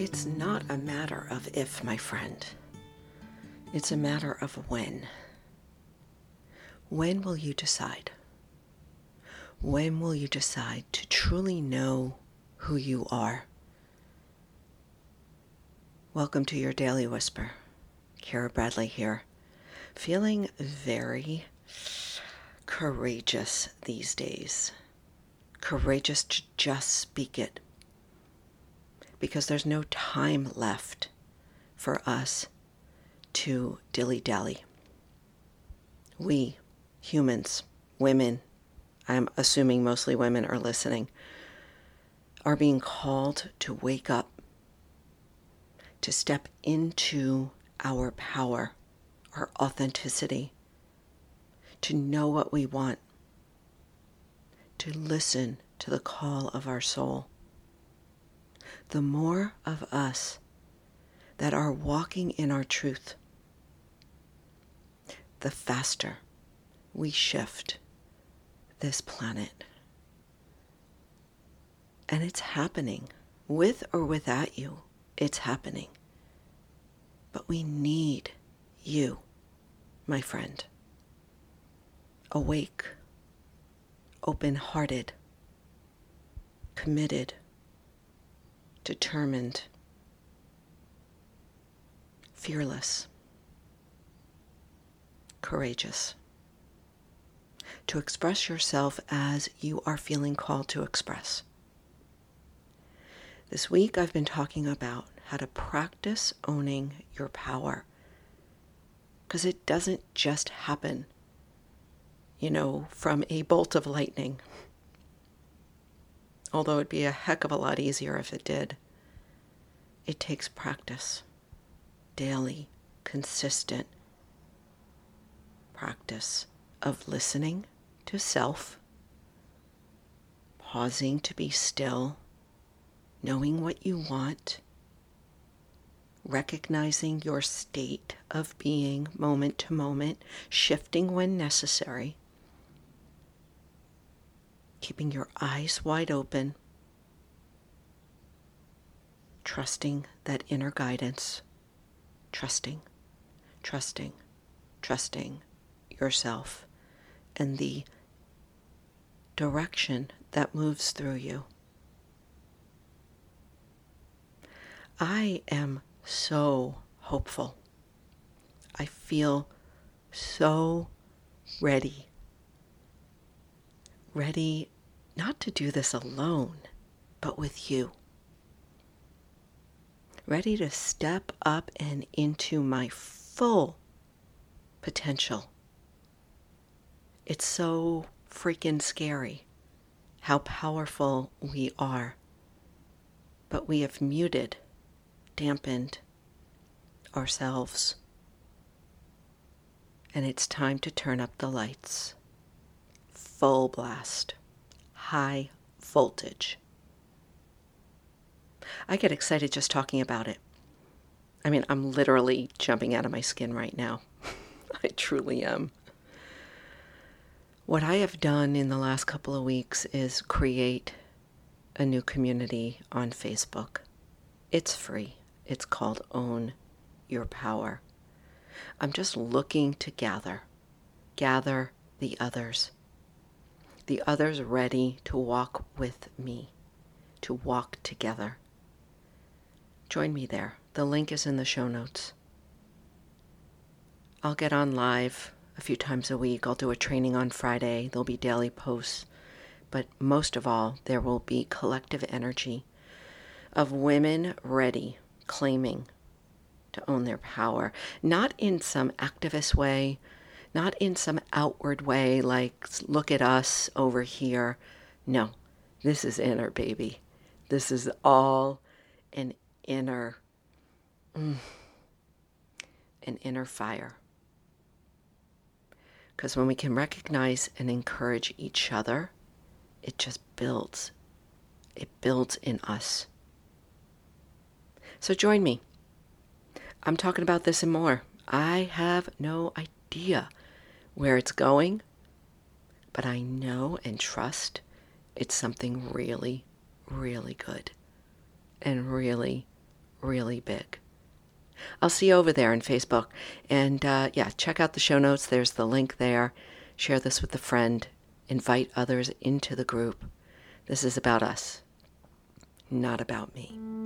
It's not a matter of if, my friend. It's a matter of when. When will you decide? When will you decide to truly know who you are? Welcome to your Daily Whisper. Kara Bradley here. Feeling very courageous these days. Courageous to just speak it. Because there's no time left for us to dilly-dally. We, humans, women, I'm assuming mostly women are listening, are being called to wake up, to step into our power, our authenticity, to know what we want, to listen to the call of our soul. The more of us that are walking in our truth, the faster we shift this planet. And it's happening. With or without you, it's happening. But we need you, my friend. Awake, open-hearted, committed, determined, fearless, courageous, to express yourself as you are feeling called to express. This week I've been talking about how to practice owning your power, because it doesn't just happen, from a bolt of lightning. Although it'd be a heck of a lot easier if it did. It takes practice. Daily, consistent practice of listening to self, pausing to be still, knowing what you want, recognizing your state of being moment to moment, shifting when necessary, keeping your eyes wide open, trusting that inner guidance, trusting yourself and the direction that moves through you. I am so hopeful. I feel so ready. Ready not to do this alone, but with you. Ready to step up and into my full potential. It's so freaking scary how powerful we are. But we have muted, dampened ourselves. And it's time to turn up the lights. Full blast, high voltage. I get excited just talking about it. I mean, I'm literally jumping out of my skin right now. I truly am. What I have done in the last couple of weeks is create a new community on Facebook. It's free. It's called Own Your Power. I'm just looking to gather the others ready to walk with me, to walk together. Join me there. The link is in the show notes. I'll get on live a few times a week. I'll do a training on Friday. There'll be daily posts. But most of all, there will be collective energy of women ready, claiming to own their power. Not in some activist way, not in some outward way, like, look at us over here. No, this is inner, baby. This is all an inner, an inner fire. Because when we can recognize and encourage each other, it just builds. It builds in us. So join me. I'm talking about this and more. I have no idea where it's going, but I know and trust it's something really, really good and really, really big. I'll see you over there on Facebook. And check out the show notes. There's the link there. Share this with a friend. Invite others into the group. This is about us, not about me.